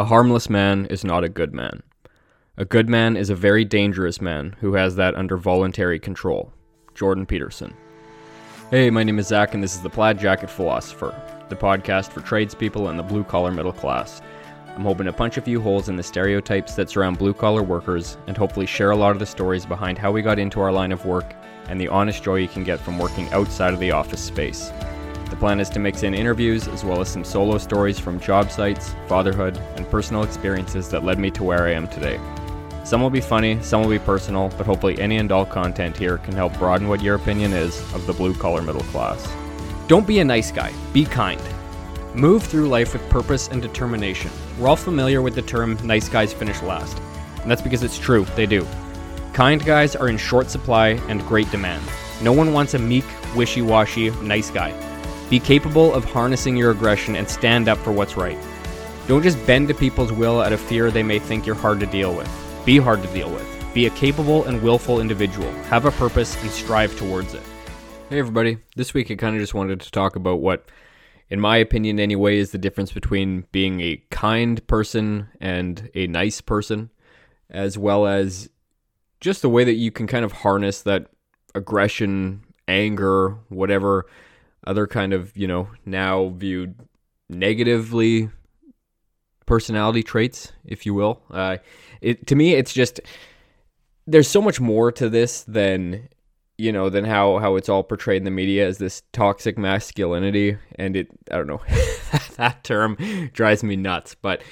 A harmless man is not a good man. A good man is a very dangerous man who has that under voluntary control. Jordan Peterson. Hey, my name is Zach, and this is the Plaid Jacket Philosopher, the podcast for tradespeople and the blue-collar middle class. I'm hoping to punch a few holes in the stereotypes that surround blue-collar workers and hopefully share a lot of the stories behind how we got into our line of work and the honest joy you can get from working outside of the office space. The plan is to mix in interviews as well as some solo stories from job sites, fatherhood, and personal experiences that led me to where I am today. Some will be funny, some will be personal, but hopefully any and all content here can help broaden what your opinion is of the blue-collar middle class. Don't be a nice guy, be kind. Move through life with purpose and determination. We're all familiar with the term, nice guys finish last. And that's because it's true, they do. Kind guys are in short supply and great demand. No one wants a meek, wishy-washy, nice guy. Be capable of harnessing your aggression and stand up for what's right. Don't just bend to people's will out of fear they may think you're hard to deal with. Be hard to deal with. Be a capable and willful individual. Have a purpose and strive towards it. Hey everybody, this week I kind of just wanted to talk about what, in my opinion anyway, is the difference between being a kind person and a nice person, as well as just the way that you can kind of harness that aggression, anger, whatever other kind of, you know, now viewed negatively personality traits, if you will. To me, it's just, there's so much more to this than, you know, than how it's all portrayed in the media as this toxic masculinity. And I don't know, that term drives me nuts. But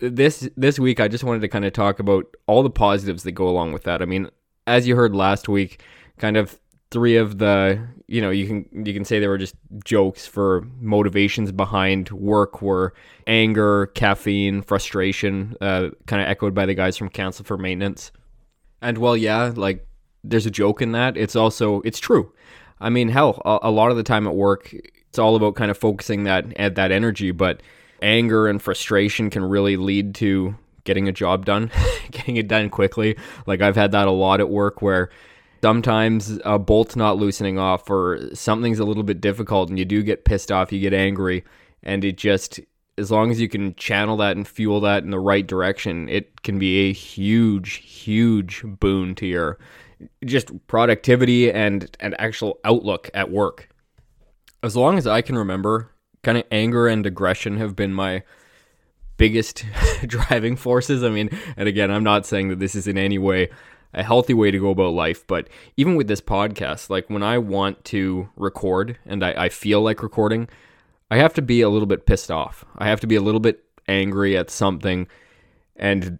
this week, I just wanted to kind of talk about all the positives that go along with that. I mean, as you heard last week, kind of three of the, you know, you can say they were just jokes for motivations behind work were anger, caffeine, frustration, kind of echoed by the guys from Council for Maintenance. And well, yeah, like there's a joke in that. It's true. I mean, hell, a lot of the time at work, it's all about kind of focusing that energy, but anger and frustration can really lead to getting a job done, getting it done quickly. Like I've had that a lot at work where sometimes a bolt's not loosening off or something's a little bit difficult and you do get pissed off, you get angry, and it just, as long as you can channel that and fuel that in the right direction, it can be a huge, huge boon to your just productivity and actual outlook at work. As long as I can remember, kind of anger and aggression have been my biggest driving forces. I mean, and again, I'm not saying that this is in any way a healthy way to go about life, but even with this podcast, like when I want to record and I feel like recording, I have to be a little bit pissed off. I have to be a little bit angry at something. And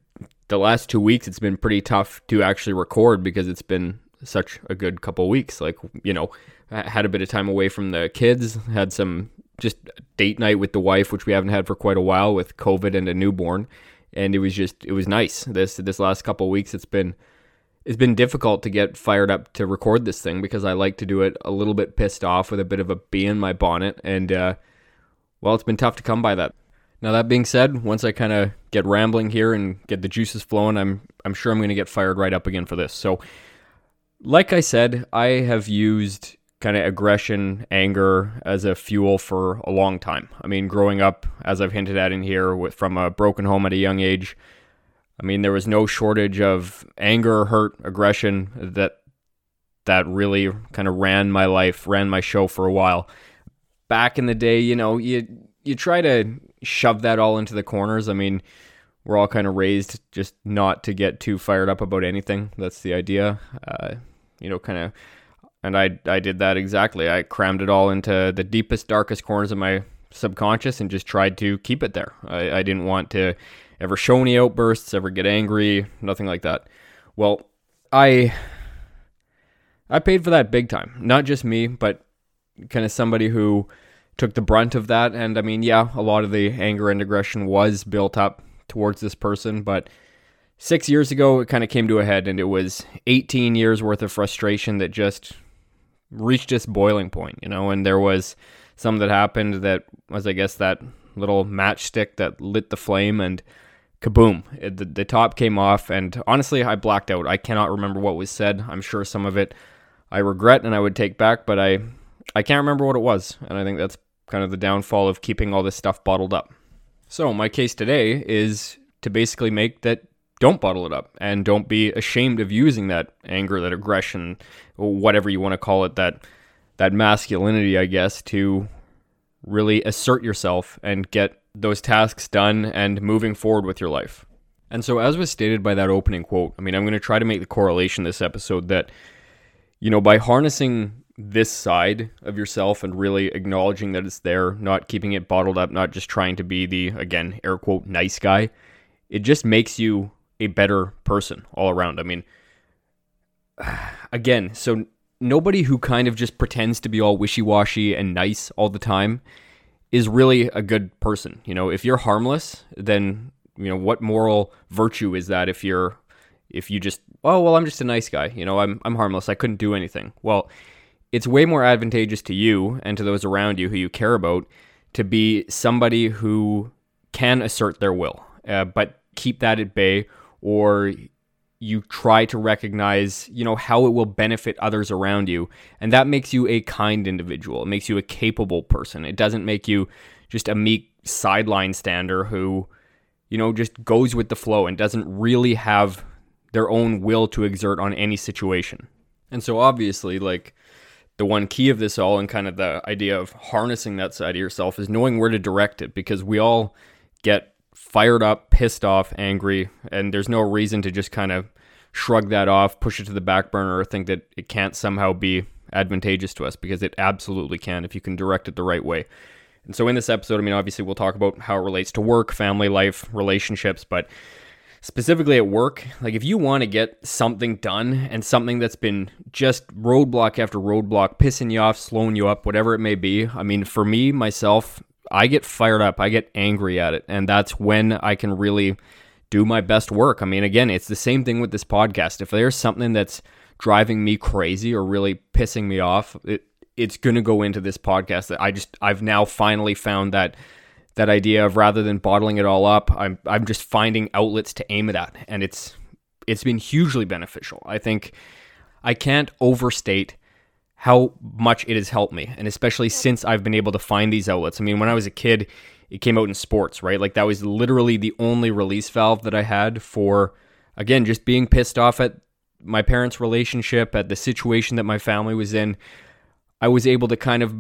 the last 2 weeks, it's been pretty tough to actually record because it's been such a good couple weeks. Like, you know, I had a bit of time away from the kids, had some just date night with the wife, which we haven't had for quite a while with COVID and a newborn. And it was nice. This last couple weeks, it's been difficult to get fired up to record this thing because I like to do it a little bit pissed off with a bit of a bee in my bonnet. And, well, it's been tough to come by that. Now, that being said, once I kind of get rambling here and get the juices flowing, I'm sure I'm going to get fired right up again for this. So, like I said, I have used kind of aggression, anger as a fuel for a long time. I mean, growing up, as I've hinted at in here, from a broken home at a young age, I mean, there was no shortage of anger, hurt, aggression that really kind of ran my show for a while. Back in the day, you know, you try to shove that all into the corners. I mean, we're all kind of raised just not to get too fired up about anything. That's the idea, you know, kind of. And I did that exactly. I crammed it all into the deepest, darkest corners of my subconscious and just tried to keep it there. I didn't want to ever show any outbursts, ever get angry, nothing like that. Well, I paid for that big time. Not just me, but kind of somebody who took the brunt of that. And I mean, yeah, a lot of the anger and aggression was built up towards this person, but 6 years ago, it kind of came to a head, and it was 18 years worth of frustration that just reached its boiling point, you know, and there was something that happened that was, I guess, that little matchstick that lit the flame, and kaboom, the top came off, and honestly, I blacked out. I cannot remember what was said. I'm sure some of it I regret and I would take back, but I can't remember what it was, and I think that's kind of the downfall of keeping all this stuff bottled up. So my case today is to basically make that don't bottle it up and don't be ashamed of using that anger, that aggression, whatever you want to call it, that masculinity, I guess, to really assert yourself and get those tasks done and moving forward with your life. And so as was stated by that opening quote, I mean, I'm going to try to make the correlation this episode that, you know, by harnessing this side of yourself and really acknowledging that it's there, not keeping it bottled up, not just trying to be the, again, air quote, nice guy, it just makes you a better person all around. I mean, again, so nobody who kind of just pretends to be all wishy-washy and nice all the time is really a good person. You know, if you're harmless, then, you know, what moral virtue is that if you just, oh, well, I'm just a nice guy, you know, I'm harmless, I couldn't do anything. Well, it's way more advantageous to you and to those around you who you care about to be somebody who can assert their will, but keep that at bay, or you try to recognize, you know, how it will benefit others around you. And that makes you a kind individual. It makes you a capable person. It doesn't make you just a meek sideline stander who, you know, just goes with the flow and doesn't really have their own will to exert on any situation. And so obviously, like, the one key of this all and kind of the idea of harnessing that side of yourself is knowing where to direct it, because we all get fired up, pissed off, angry, and there's no reason to just kind of shrug that off, push it to the back burner, or think that it can't somehow be advantageous to us, because it absolutely can if you can direct it the right way. And so in this episode, I mean, obviously we'll talk about how it relates to work, family life, relationships, but specifically at work, like if you want to get something done and something that's been just roadblock after roadblock, pissing you off, slowing you up, whatever it may be, I mean, for me, myself, I get fired up, I get angry at it, and that's when I can really do my best work. I mean, again, it's the same thing with this podcast. If there's something that's driving me crazy or really pissing me off, it's going to go into this podcast. That I've now finally found that idea of, rather than bottling it all up, I'm just finding outlets to aim it at, and it's been hugely beneficial. I think I can't overstate how much it has helped me, and especially since I've been able to find these outlets. I mean, when I was a kid, it came out in sports, right? Like, that was literally the only release valve that I had for, again, just being pissed off at my parents' relationship, at the situation that my family was in. I was able to kind of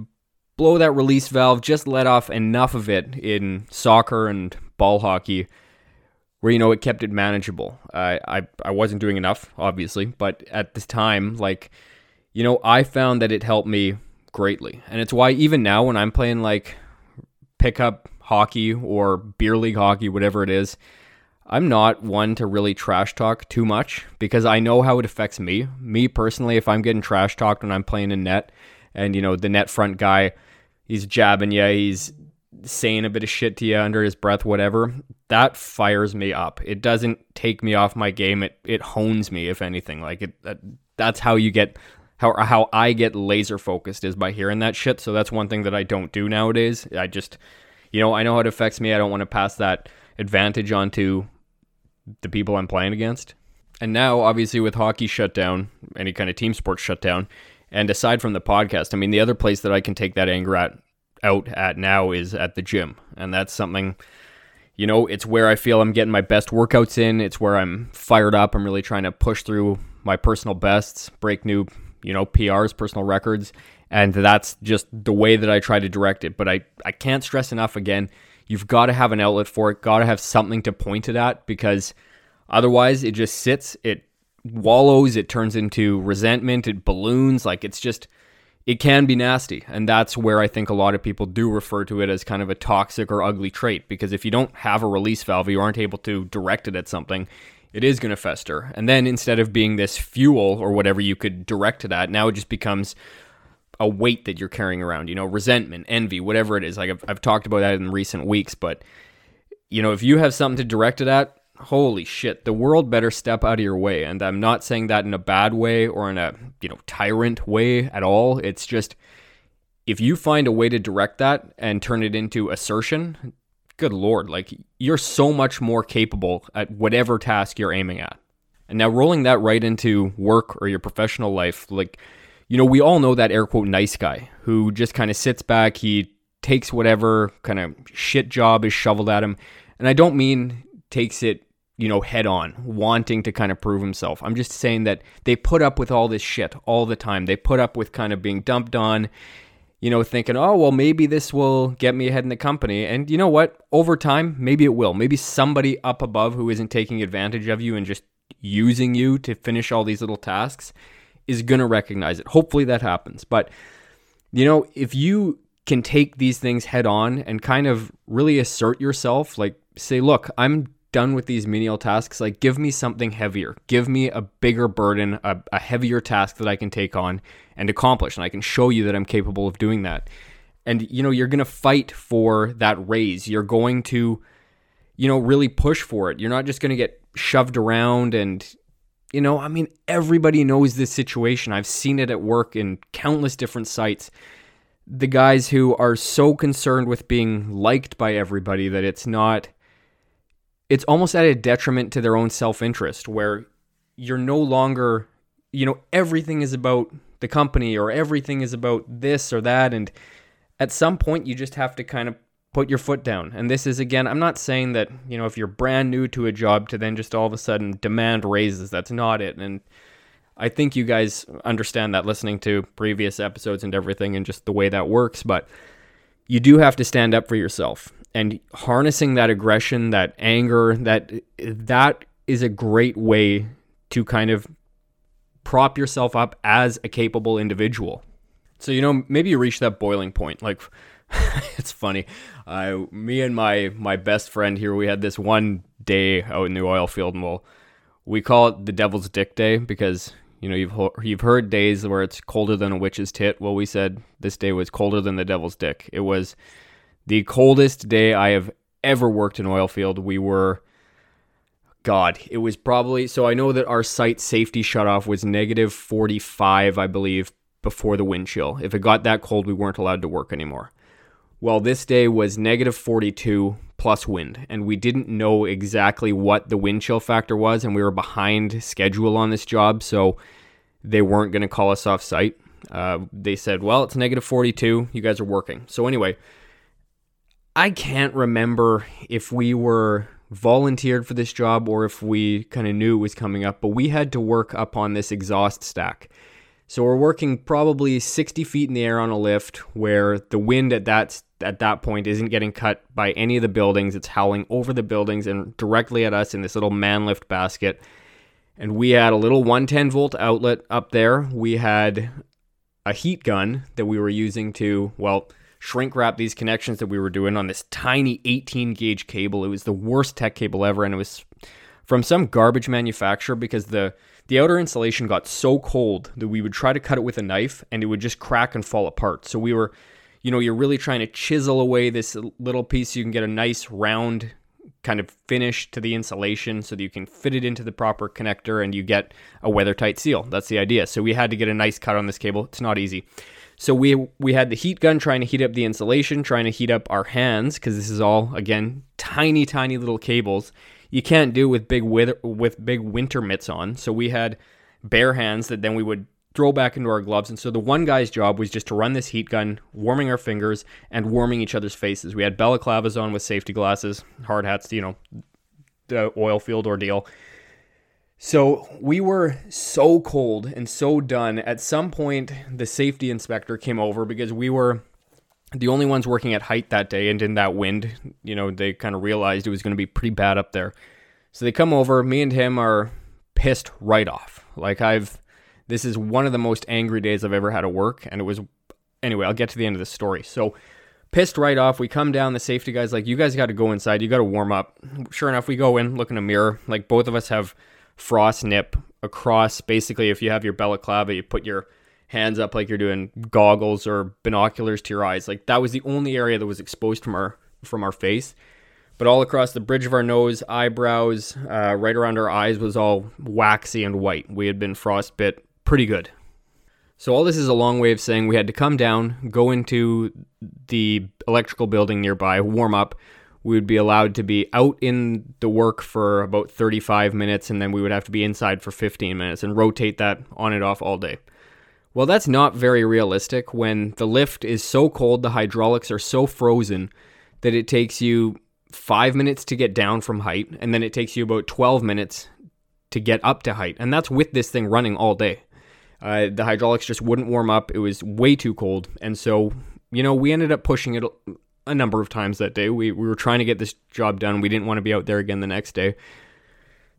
blow that release valve, just let off enough of it in soccer and ball hockey where, you know, it kept it manageable. I wasn't doing enough, obviously, but at this time, like, you know, I found that it helped me greatly. And it's why even now when I'm playing like pickup hockey or beer league hockey, whatever it is, I'm not one to really trash talk too much, because I know how it affects me. Me personally, if I'm getting trash talked when I'm playing in net and, you know, the net front guy, he's jabbing you, he's saying a bit of shit to you under his breath, whatever, that fires me up. It doesn't take me off my game. It hones me, if anything. Like, that's how you get... How I get laser focused is by hearing that shit. So that's one thing that I don't do nowadays. I just, you know, I know how it affects me. I don't want to pass that advantage on to the people I'm playing against. And now, obviously, with hockey shut down, any kind of team sports shut down, and aside from the podcast, I mean, the other place that I can take that anger out at now is at the gym. And that's something, you know, it's where I feel I'm getting my best workouts in. It's where I'm fired up. I'm really trying to push through my personal bests, break new, you know, PRs, personal records, and that's just the way that I try to direct it. But I can't stress enough, again, you've got to have an outlet for it, got to have something to point it at, because otherwise it just sits, it wallows, it turns into resentment, it balloons, like it's just, it can be nasty. And that's where I think a lot of people do refer to it as kind of a toxic or ugly trait, because if you don't have a release valve, you aren't able to direct it at something, it is going to fester. And then instead of being this fuel or whatever you could direct it at, now it just becomes a weight that you're carrying around, you know, resentment, envy, whatever it is. Like I've talked about that in recent weeks, but, you know, if you have something to direct it at, holy shit, the world better step out of your way. And I'm not saying that in a bad way or in a, you know, tyrant way at all. It's just, if you find a way to direct that and turn it into assertion, good Lord, like you're so much more capable at whatever task you're aiming at. And now rolling that right into work or your professional life, like, you know, we all know that air quote nice guy who just kind of sits back, he takes whatever kind of shit job is shoveled at him. And I don't mean takes it, you know, head on, wanting to kind of prove himself. I'm just saying that they put up with all this shit all the time. They put up with kind of being dumped on, you know, thinking, oh, well, maybe this will get me ahead in the company. And you know what? Over time, maybe it will. Maybe somebody up above who isn't taking advantage of you and just using you to finish all these little tasks is going to recognize it. Hopefully that happens. But, you know, if you can take these things head on and kind of really assert yourself, like say, look, I'm done with these menial tasks. Like, give me something heavier. Give me a bigger burden, a heavier task that I can take on and accomplish. And I can show you that I'm capable of doing that. And, you know, you're going to fight for that raise. You're going to, you know, really push for it. You're not just going to get shoved around and, you know, I mean, everybody knows this situation. I've seen it at work in countless different sites. The guys who are so concerned with being liked by everybody that it's not, it's almost at a detriment to their own self-interest, where you're no longer, you know, everything is about the company or everything is about this or that. And at some point you just have to kind of put your foot down. And this is, again, I'm not saying that, you know, if you're brand new to a job to then just all of a sudden demand raises, that's not it. And I think you guys understand that listening to previous episodes and everything and just the way that works, but you do have to stand up for yourself. And harnessing that aggression, that anger, that is a great way to kind of prop yourself up as a capable individual. So, you know, maybe you reach that boiling point. Like, it's funny. Me and my best friend here, we had this one day out in the oil field, and we call it the Devil's Dick Day because, you know, you've heard days where it's colder than a witch's tit. Well, we said this day was colder than the Devil's Dick. It was the coldest day I have ever worked in oil field. We were, God, it was probably, so I know that our site safety shutoff was negative 45, I believe, before the wind chill. If it got that cold, we weren't allowed to work anymore. Well, this day was negative 42 plus wind, and we didn't know exactly what the wind chill factor was, and we were behind schedule on this job, so they weren't going to call us off site. They said, well, it's negative 42, you guys are working. So anyway, I can't remember if we were volunteered for this job or if we kind of knew it was coming up, but we had to work up on this exhaust stack. So we're working probably 60 feet in the air on a lift where the wind at that point isn't getting cut by any of the buildings. It's howling over the buildings and directly at us in this little man lift basket. And we had a little 110 volt outlet up there. We had a heat gun that we were using to, well, shrink wrap these connections that we were doing on this tiny 18 gauge cable. It was the worst tech cable ever, and it was from some garbage manufacturer because the outer insulation got so cold that we would try to cut it with a knife and it would just crack and fall apart. So we were, you know, you're really trying to chisel away this little piece so you can get a nice round kind of finish to the insulation so that you can fit it into the proper connector and you get a weather tight seal. That's the idea. So we had to get a nice cut on this cable. It's not easy. So we had the heat gun trying to heat up the insulation, trying to heat up our hands, because this is all, again, tiny, tiny little cables. You can't do with big winter mitts on. So we had bare hands that then we would throw back into our gloves. And so the one guy's job was just to run this heat gun, warming our fingers and warming each other's faces. We had balaclavas on with safety glasses, hard hats, you know, the oil field ordeal. So we were so cold and so done. At some point, the safety inspector came over because we were the only ones working at height that day and in that wind. You know, they kind of realized it was going to be pretty bad up there. So they come over. Me and him are pissed right off. Like, this is one of the most angry days I've ever had at work. And it was, anyway, I'll get to the end of the story. So pissed right off. We come down. The safety guy's like, you guys got to go inside. You got to warm up. Sure enough, we go in, look in a mirror. Like, both of us have frost nip across. Basically, if you have your balaclava, you put your hands up like you're doing goggles or binoculars to your eyes. Like, that was the only area that was exposed from our face, but all across the bridge of our nose, eyebrows, right around our eyes was all waxy and white. We had been frostbit pretty good. So all this is a long way of saying we had to come down, go into the electrical building nearby, warm up. We would be allowed to be out in the work for about 35 minutes, and then we would have to be inside for 15 minutes and rotate that on and off all day. Well, that's not very realistic when the lift is so cold, the hydraulics are so frozen that it takes you 5 minutes to get down from height, and then it takes you about 12 minutes to get up to height. And that's with this thing running all day. The hydraulics just wouldn't warm up. It was way too cold. And so, you know, we ended up pushing it a number of times that day. We were trying to get this job done. We didn't want to be out there again the next day.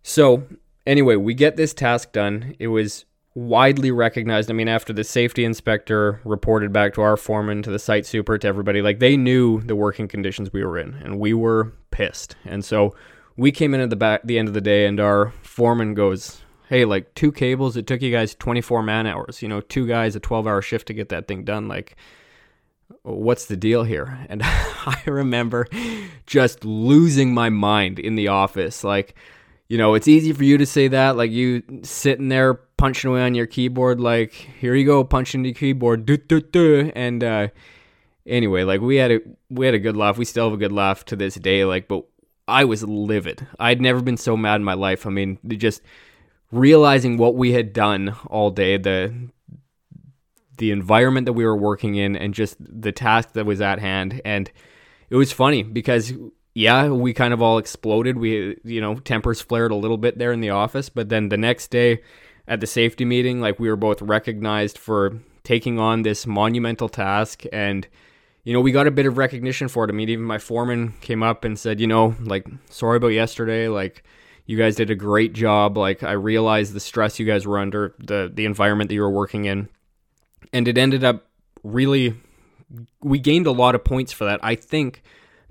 So anyway, we get this task done. It was widely recognized. I mean, after the safety inspector reported back to our foreman, to the site super, to everybody, like they knew the working conditions we were in, and we were pissed. And so we came in at the end of the day, and our foreman goes, "Hey, like two cables, it took you guys 24 man hours, you know, two guys, a 12-hour shift to get that thing done. Like, what's the deal here?" And I remember just losing my mind in the office. Like, you know, it's easy for you to say that, like you sitting there punching away on your keyboard, like, here you go, punching the keyboard, and anyway, like we had a good laugh. We still have a good laugh to this day, like, but I was livid. I'd never been so mad in my life. I mean, just realizing what we had done all day, the environment that we were working in, and just the task that was at hand. And it was funny because, yeah, we kind of all exploded. We, you know, tempers flared a little bit there in the office. But then the next day at the safety meeting, like we were both recognized for taking on this monumental task. And, you know, we got a bit of recognition for it. I mean, even my foreman came up and said, you know, like, sorry about yesterday. Like, you guys did a great job. Like, I realized the stress you guys were under, the environment that you were working in. And it ended up really, we gained a lot of points for that, I think,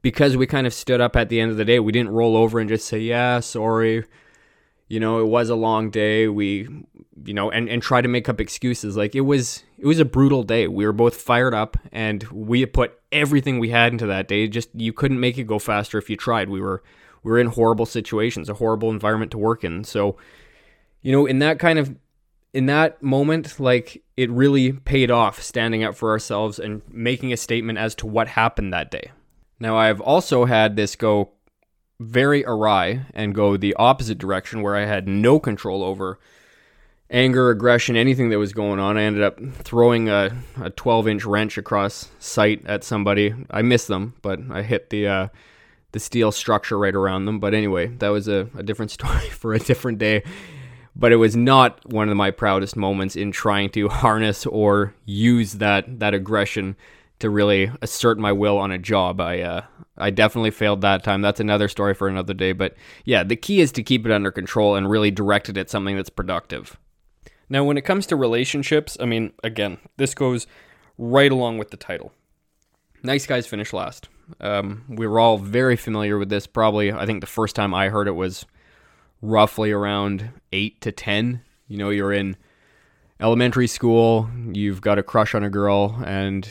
because we kind of stood up at the end of the day. We didn't roll over and just say, yeah, sorry, you know, it was a long day. We, you know, and try to make up excuses. Like it was a brutal day. We were both fired up, and we put everything we had into that day. Just, you couldn't make it go faster if you tried. We were in horrible situations, a horrible environment to work in. So, you know, in that moment, like, it really paid off standing up for ourselves and making a statement as to what happened that day. Now, I've also had this go very awry and go the opposite direction, where I had no control over anger, aggression, anything that was going on. I ended up throwing a 12-inch wrench across site at somebody. I missed them, but I hit the steel structure right around them. But anyway, that was a different story for a different day. But it was not one of my proudest moments in trying to harness or use that aggression to really assert my will on a job. I definitely failed that time. That's another story for another day. But yeah, the key is to keep it under control and really direct it at something that's productive. Now, when it comes to relationships, I mean, again, this goes right along with the title. Nice guys finish last. We were all very familiar with this. Probably, I think the first time I heard it was roughly around 8 to 10. You know, you're in elementary school, you've got a crush on a girl, and,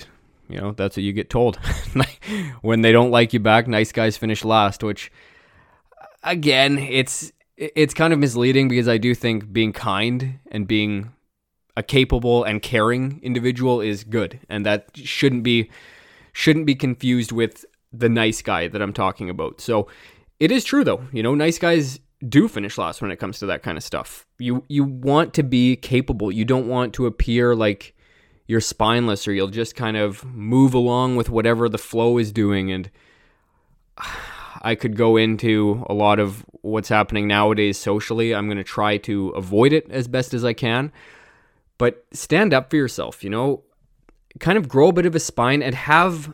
you know, that's what you get told. When they don't like you back, nice guys finish last, which, again, it's kind of misleading, because I do think being kind and being a capable and caring individual is good, and that shouldn't be confused with the nice guy that I'm talking about. So it is true, though. You know, nice guys do finish last when it comes to that kind of stuff. You want to be capable. You don't want to appear like you're spineless, or you'll just kind of move along with whatever the flow is doing. And I could go into a lot of what's happening nowadays socially. I'm going to try to avoid it as best as I can. But stand up for yourself, you know, kind of grow a bit of a spine and have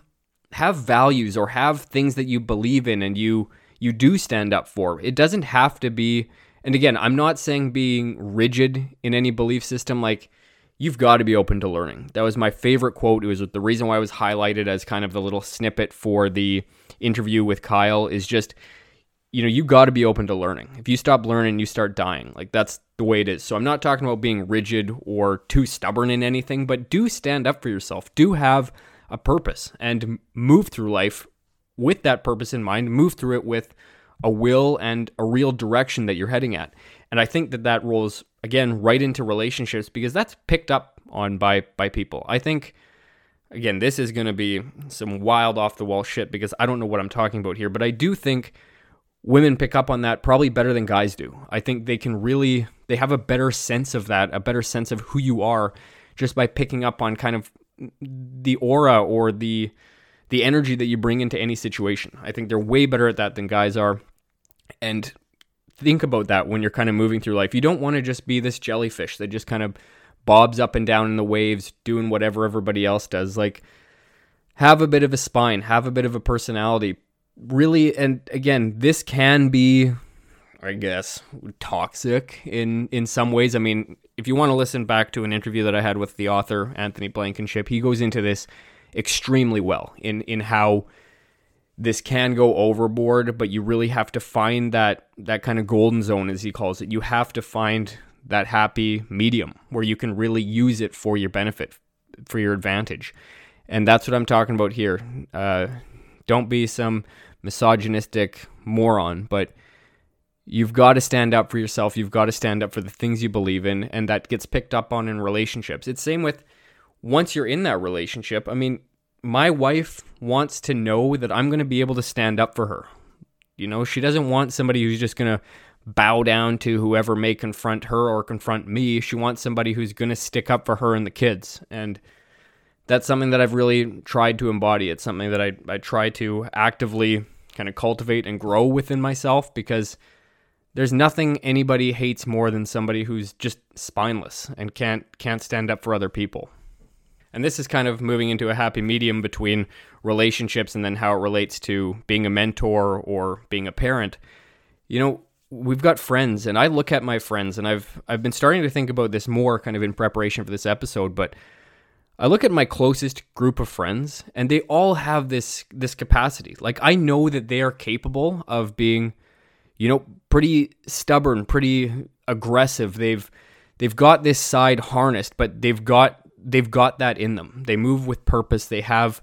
values, or have things that you believe in and you do stand up for. It doesn't have to be, and again, I'm not saying being rigid in any belief system. Like, you've got to be open to learning. That was my favorite quote. It was the reason why it was highlighted as kind of the little snippet for the interview with Kyle, is just, you know, you got to be open to learning. If you stop learning, you start dying. Like, that's the way it is. So I'm not talking about being rigid or too stubborn in anything, but do stand up for yourself. Do have a purpose and move through life with that purpose in mind, move through it with a will and a real direction that you're heading at. And I think that rolls, again, right into relationships, because that's picked up on by people. I think, again, this is going to be some wild off-the-wall shit, because I don't know what I'm talking about here, but I do think women pick up on that probably better than guys do. I think they have a better sense of that, a better sense of who you are, just by picking up on kind of the aura or the energy that you bring into any situation. I think they're way better at that than guys are. And think about that when you're kind of moving through life. You don't want to just be this jellyfish that just kind of bobs up and down in the waves, doing whatever everybody else does. Like, have a bit of a spine, have a bit of a personality. Really, and again, this can be, I guess, toxic in some ways. I mean, if you want to listen back to an interview that I had with the author, Anthony Blankenship, he goes into this extremely well in how this can go overboard, but you really have to find that kind of golden zone, as he calls it. You have to find that happy medium where you can really use it for your benefit, for your advantage. And that's what I'm talking about here. Don't be some misogynistic moron, but you've got to stand up for yourself. You've got to stand up for the things you believe in, and that gets picked up on in relationships. It's same with once you're in that relationship. I mean, my wife wants to know that I'm going to be able to stand up for her. You know, she doesn't want somebody who's just going to bow down to whoever may confront her or confront me. She wants somebody who's going to stick up for her and the kids. And that's something that I've really tried to embody. It's something that I try to actively kind of cultivate and grow within myself, because there's nothing anybody hates more than somebody who's just spineless and can't stand up for other people. And this is kind of moving into a happy medium between relationships and then how it relates to being a mentor or being a parent. You know, we've got friends, and I look at my friends, and I've been starting to think about this more kind of in preparation for this episode, but I look at my closest group of friends, and they all have this capacity. Like, I know that they are capable of being, you know, pretty stubborn, pretty aggressive. They've got this side harnessed, but they've got that in them. They move with purpose. They have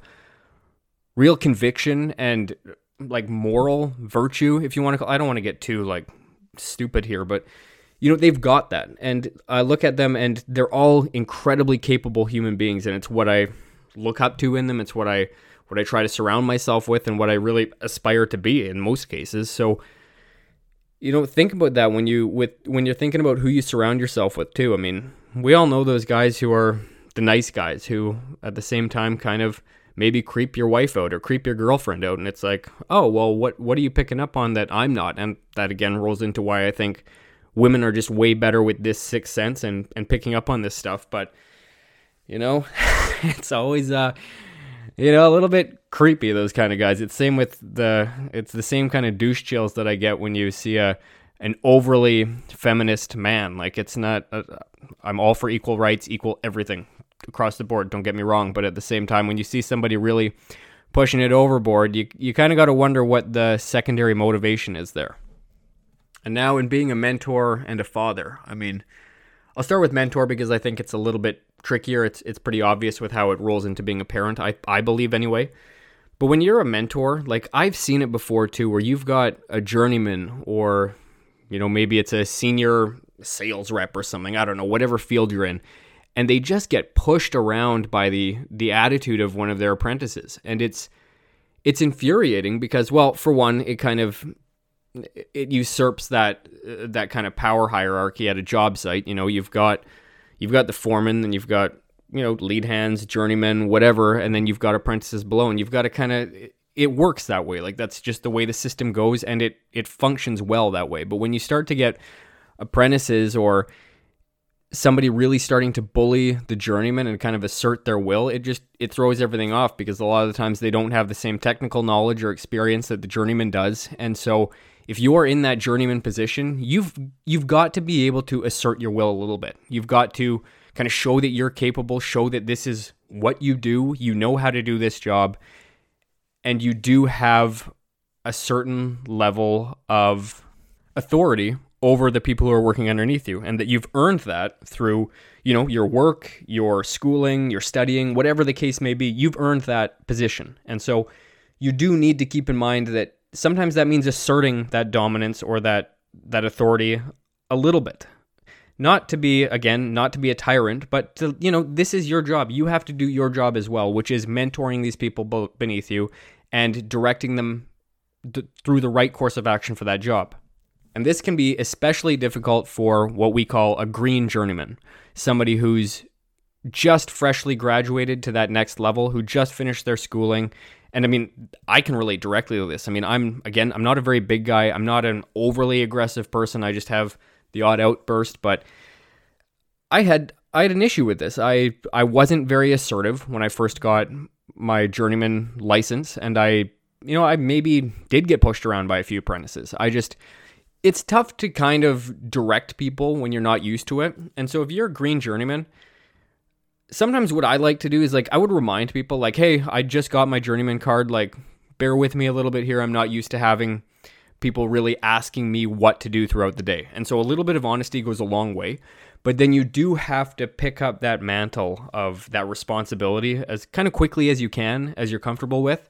real conviction and like moral virtue, if you want to call it. I don't want to get too like stupid here, but you know, they've got that. And I look at them, and they're all incredibly capable human beings. And it's what I look up to in them. It's what I try to surround myself with, and what I really aspire to be in most cases. So, you know, think about that when you're thinking about who you surround yourself with too. I mean, we all know those guys who are the nice guys who at the same time kind of maybe creep your wife out or creep your girlfriend out. And it's like, oh, well, what are you picking up on that I'm not? And that again rolls into why I think women are just way better with this sixth sense and picking up on this stuff. But, you know, it's always, you know, a little bit creepy, those kind of guys. It's the same kind of douche chills that I get when you see an overly feminist man. Like, it's not, I'm all for equal rights, equal everything across the board. Don't get me wrong. But at the same time, when you see somebody really pushing it overboard, you kind of got to wonder what the secondary motivation is there. And now in being a mentor and a father, I mean, I'll start with mentor because I think it's a little bit trickier. It's pretty obvious with how it rolls into being a parent, I believe anyway. But when you're a mentor, like I've seen it before too, where you've got a journeyman or, you know, maybe it's a senior sales rep or something, I don't know, whatever field you're in. And they just get pushed around by the attitude of one of their apprentices. And it's infuriating because, well, for one, it kind of... it usurps that kind of power hierarchy at a job site. You know, you've got the foreman, then you've got, you know, lead hands, journeymen, whatever, and then you've got apprentices below, and you've got to kind of... it works that way. Like, that's just the way the system goes, and it functions well that way. But when you start to get apprentices or somebody really starting to bully the journeyman and kind of assert their will, it throws everything off, because a lot of the times they don't have the same technical knowledge or experience that the journeyman does. And so if you are in that journeyman position, you've got to be able to assert your will a little bit. You've got to kind of show that you're capable, show that this is what you do, you know how to do this job, and you do have a certain level of authority over the people who are working underneath you, and that you've earned that through, you know, your work, your schooling, your studying, whatever the case may be. You've earned that position. And so you do need to keep in mind that sometimes that means asserting that dominance or that authority a little bit. Not to be a tyrant, but to, you know, this is your job. You have to do your job as well, which is mentoring these people beneath you and directing them through the right course of action for that job. And this can be especially difficult for what we call a green journeyman, somebody who's just freshly graduated to that next level, who just finished their schooling. And I mean, I can relate directly to this. I mean, I'm not a very big guy. I'm not an overly aggressive person. I just have the odd outburst, but I had an issue with this. I wasn't very assertive when I first got my journeyman license, and I maybe did get pushed around by a few apprentices. It's tough to kind of direct people when you're not used to it. And so if you're a green journeyman, sometimes what I like to do is I would remind people hey, I just got my journeyman card. Bear with me a little bit here. I'm not used to having people really asking me what to do throughout the day. And so a little bit of honesty goes a long way. But then you do have to pick up that mantle of that responsibility as kind of quickly as you can, as you're comfortable with.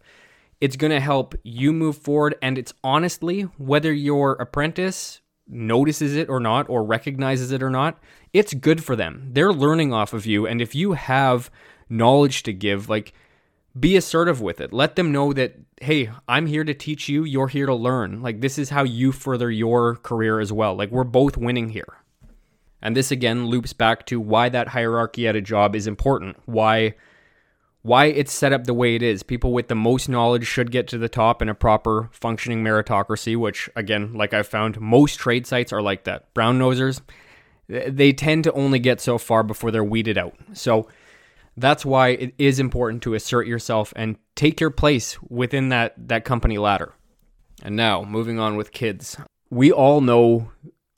It's going to help you move forward, and it's honestly, whether your apprentice notices it or not, or recognizes it or not, it's good for them. They're learning off of you, and if you have knowledge to give, be assertive with it. Let them know that, hey, I'm here to teach you, you're here to learn. This is how you further your career as well. We're both winning here. And this, again, loops back to why that hierarchy at a job is important, why it's set up the way it is. People with the most knowledge should get to the top in a proper functioning meritocracy, which, again, I've found, most trade sites are like that. Brown nosers, they tend to only get so far before they're weeded out. So that's why it is important to assert yourself and take your place within that company ladder. And now, moving on with kids. We all know,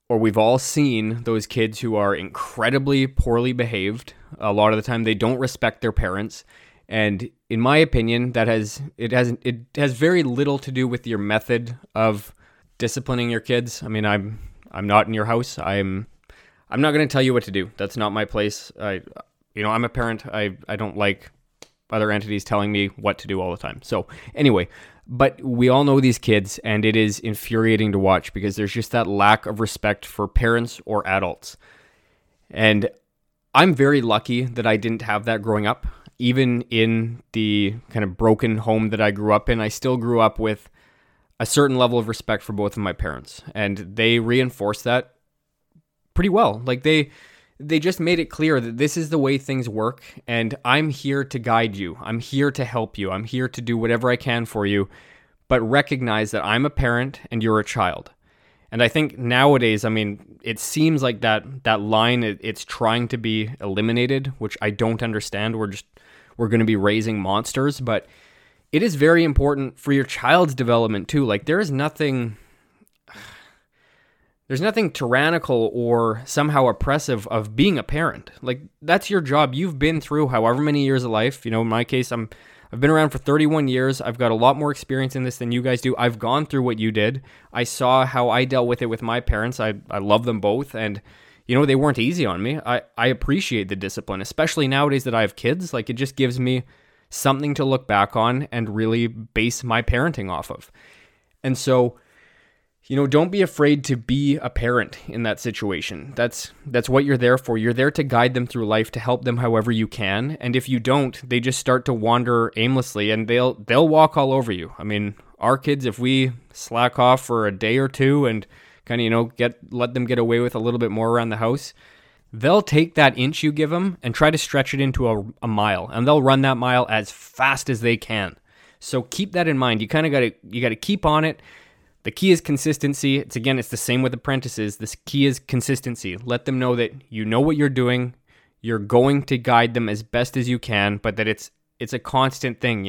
or we've all seen, those kids who are incredibly poorly behaved. A lot of the time, they don't respect their parents. And in my opinion, it has very little to do with your method of disciplining your kids. I mean, I'm not in your house. I'm not going to tell you what to do. That's not my place. I'm a parent. I don't like other entities telling me what to do all the time. So anyway, but we all know these kids, and it is infuriating to watch because there's just that lack of respect for parents or adults. And I'm very lucky that I didn't have that growing up. Even in the kind of broken home that I grew up in, I still grew up with a certain level of respect for both of my parents. And they reinforced that pretty well. They just made it clear that this is the way things work, and I'm here to guide you. I'm here to help you. I'm here to do whatever I can for you, but recognize that I'm a parent and you're a child. And I think nowadays, it seems like that line, it's trying to be eliminated, which I don't understand. We're going to be raising monsters, but it is very important for your child's development too. There's nothing tyrannical or somehow oppressive of being a parent. That's your job. You've been through however many years of life. In my case, I've been around for 31 years. I've got a lot more experience in this than you guys do. I've gone through what you did. I saw how I dealt with it with my parents. I love them both. And, they weren't easy on me. I appreciate the discipline, especially nowadays that I have kids. It just gives me something to look back on and really base my parenting off of. And so, don't be afraid to be a parent in that situation. That's what you're there for. You're there to guide them through life, to help them however you can. And if you don't, they just start to wander aimlessly, and they'll walk all over you. Our kids, if we slack off for a day or two and kind of, let them get away with a little bit more around the house, they'll take that inch you give them and try to stretch it into a mile, and they'll run that mile as fast as they can. So keep that in mind. You kind of got to keep on it. The key is consistency. It's the same with apprentices. This key is consistency. Let them know that you know what you're doing. You're going to guide them as best as you can, but that it's a constant thing.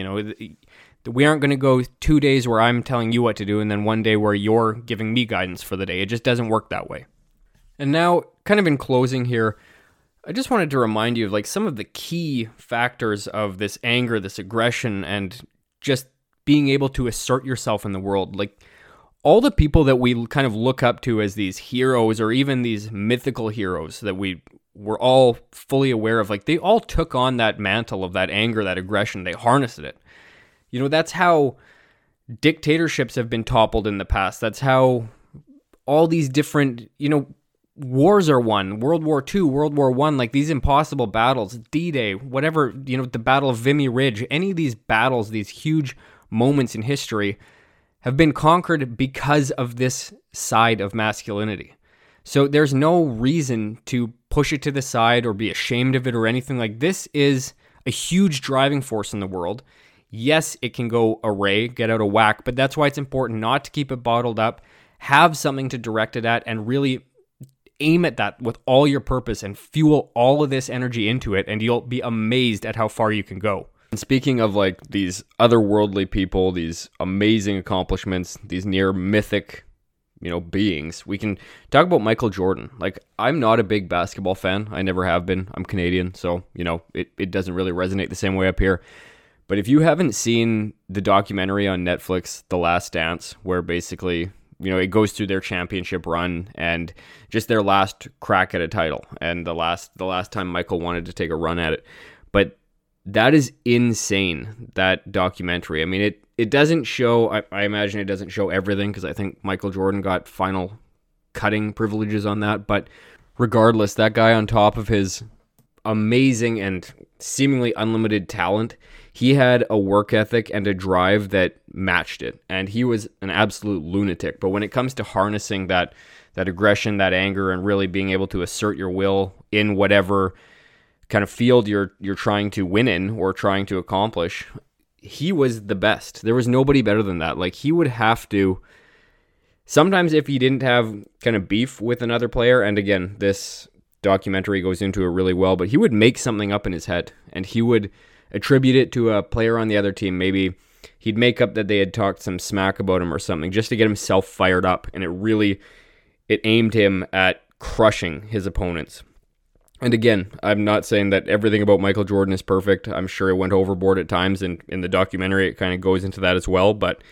We aren't going to go 2 days where I'm telling you what to do and then one day where you're giving me guidance for the day. It just doesn't work that way. And now, kind of in closing here, I just wanted to remind you of some of the key factors of this anger, this aggression, and just being able to assert yourself in the world. All the people that we kind of look up to as these heroes, or even these mythical heroes that we were all fully aware of, they all took on that mantle of that anger, that aggression. They harnessed it. That's how dictatorships have been toppled in the past. That's how all these different, wars are won. World War II, World War I, these impossible battles, D-Day, whatever, the Battle of Vimy Ridge, any of these battles, these huge moments in history have been conquered because of this side of masculinity. So there's no reason to push it to the side or be ashamed of it or anything. Like, this is a huge driving force in the world. Yes, it can go array, get out of whack, but that's why it's important not to keep it bottled up. Have something to direct it at and really aim at that with all your purpose and fuel all of this energy into it, and you'll be amazed at how far you can go. And speaking of like these otherworldly people, these amazing accomplishments, these near mythic, you know, beings, we can talk about Michael Jordan. Like, I'm not a big basketball fan. I never have been. I'm Canadian, so, you know, it doesn't really resonate the same way up here. But if you haven't seen the documentary on Netflix, The Last Dance, where basically, you know, it goes through their championship run and just their last crack at a title and the last time Michael wanted to take a run at it. But that is insane, that documentary. I mean, it doesn't show, I imagine it doesn't show everything, because I think Michael Jordan got final cutting privileges on that. But regardless, that guy, on top of his amazing and seemingly unlimited talent, he had a work ethic and a drive that matched it. And he was an absolute lunatic. But when it comes to harnessing that aggression, that anger, and really being able to assert your will in whatever kind of field you're trying to win in or trying to accomplish, he was the best. There was nobody better than that. Like, he would have to, sometimes if he didn't have kind of beef with another player, and again, this documentary goes into it really well, but he would make something up in his head and he would attribute it to a player on the other team. Maybe he'd make up that they had talked some smack about him or something, just to get himself fired up. And it aimed him at crushing his opponents. And again, I'm not saying that everything about Michael Jordan is perfect. I'm sure it went overboard at times, and in the documentary, it kind of goes into that as well. But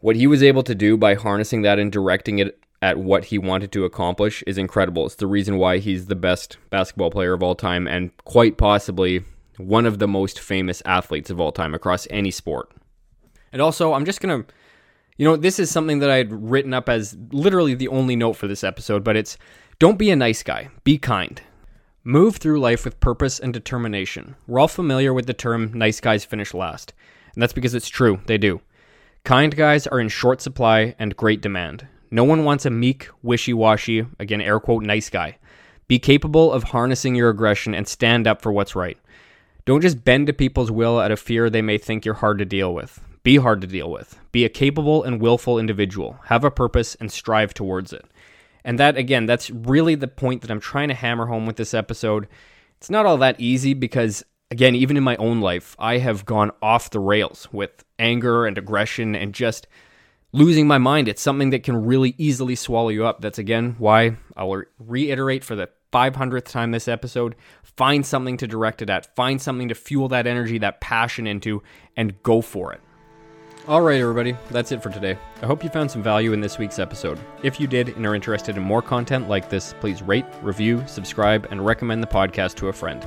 what he was able to do by harnessing that and directing it at what he wanted to accomplish is incredible. It's the reason why he's the best basketball player of all time, and quite possibly one of the most famous athletes of all time across any sport. And also, I'm just going to, you know, this is something that I had written up as literally the only note for this episode, but it's, don't be a nice guy, be kind. Move through life with purpose and determination. We're all familiar with the term, nice guys finish last. And that's because it's true, they do. Kind guys are in short supply and great demand. No one wants a meek, wishy-washy, again, air quote, nice guy. Be capable of harnessing your aggression and stand up for what's right. Don't just bend to people's will out of fear they may think you're hard to deal with. Be hard to deal with. Be a capable and willful individual. Have a purpose and strive towards it. And that, again, that's really the point that I'm trying to hammer home with this episode. It's not all that easy because, again, even in my own life, I have gone off the rails with anger and aggression and just losing my mind. It's something that can really easily swallow you up. That's, again, why I'll reiterate for the 500th time this episode, find something to direct it at, find something to fuel that energy, that passion into, and go for it. All right, everybody, that's it for today. I hope you found some value in this week's episode. If you did and are interested in more content like this, please rate, review, subscribe, and recommend the podcast to a friend.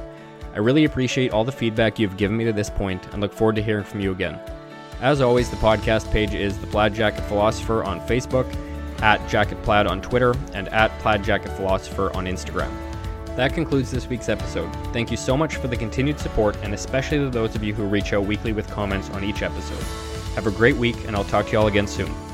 I really appreciate all the feedback you've given me to this point and look forward to hearing from you again. As always, the podcast page is The Plaid Jacket Philosopher on Facebook, @JacketPlaid on Twitter, and @PlaidJacketPhilosopher on Instagram. That concludes this week's episode. Thank you so much for the continued support, and especially to those of you who reach out weekly with comments on each episode. Have a great week, and I'll talk to you all again soon.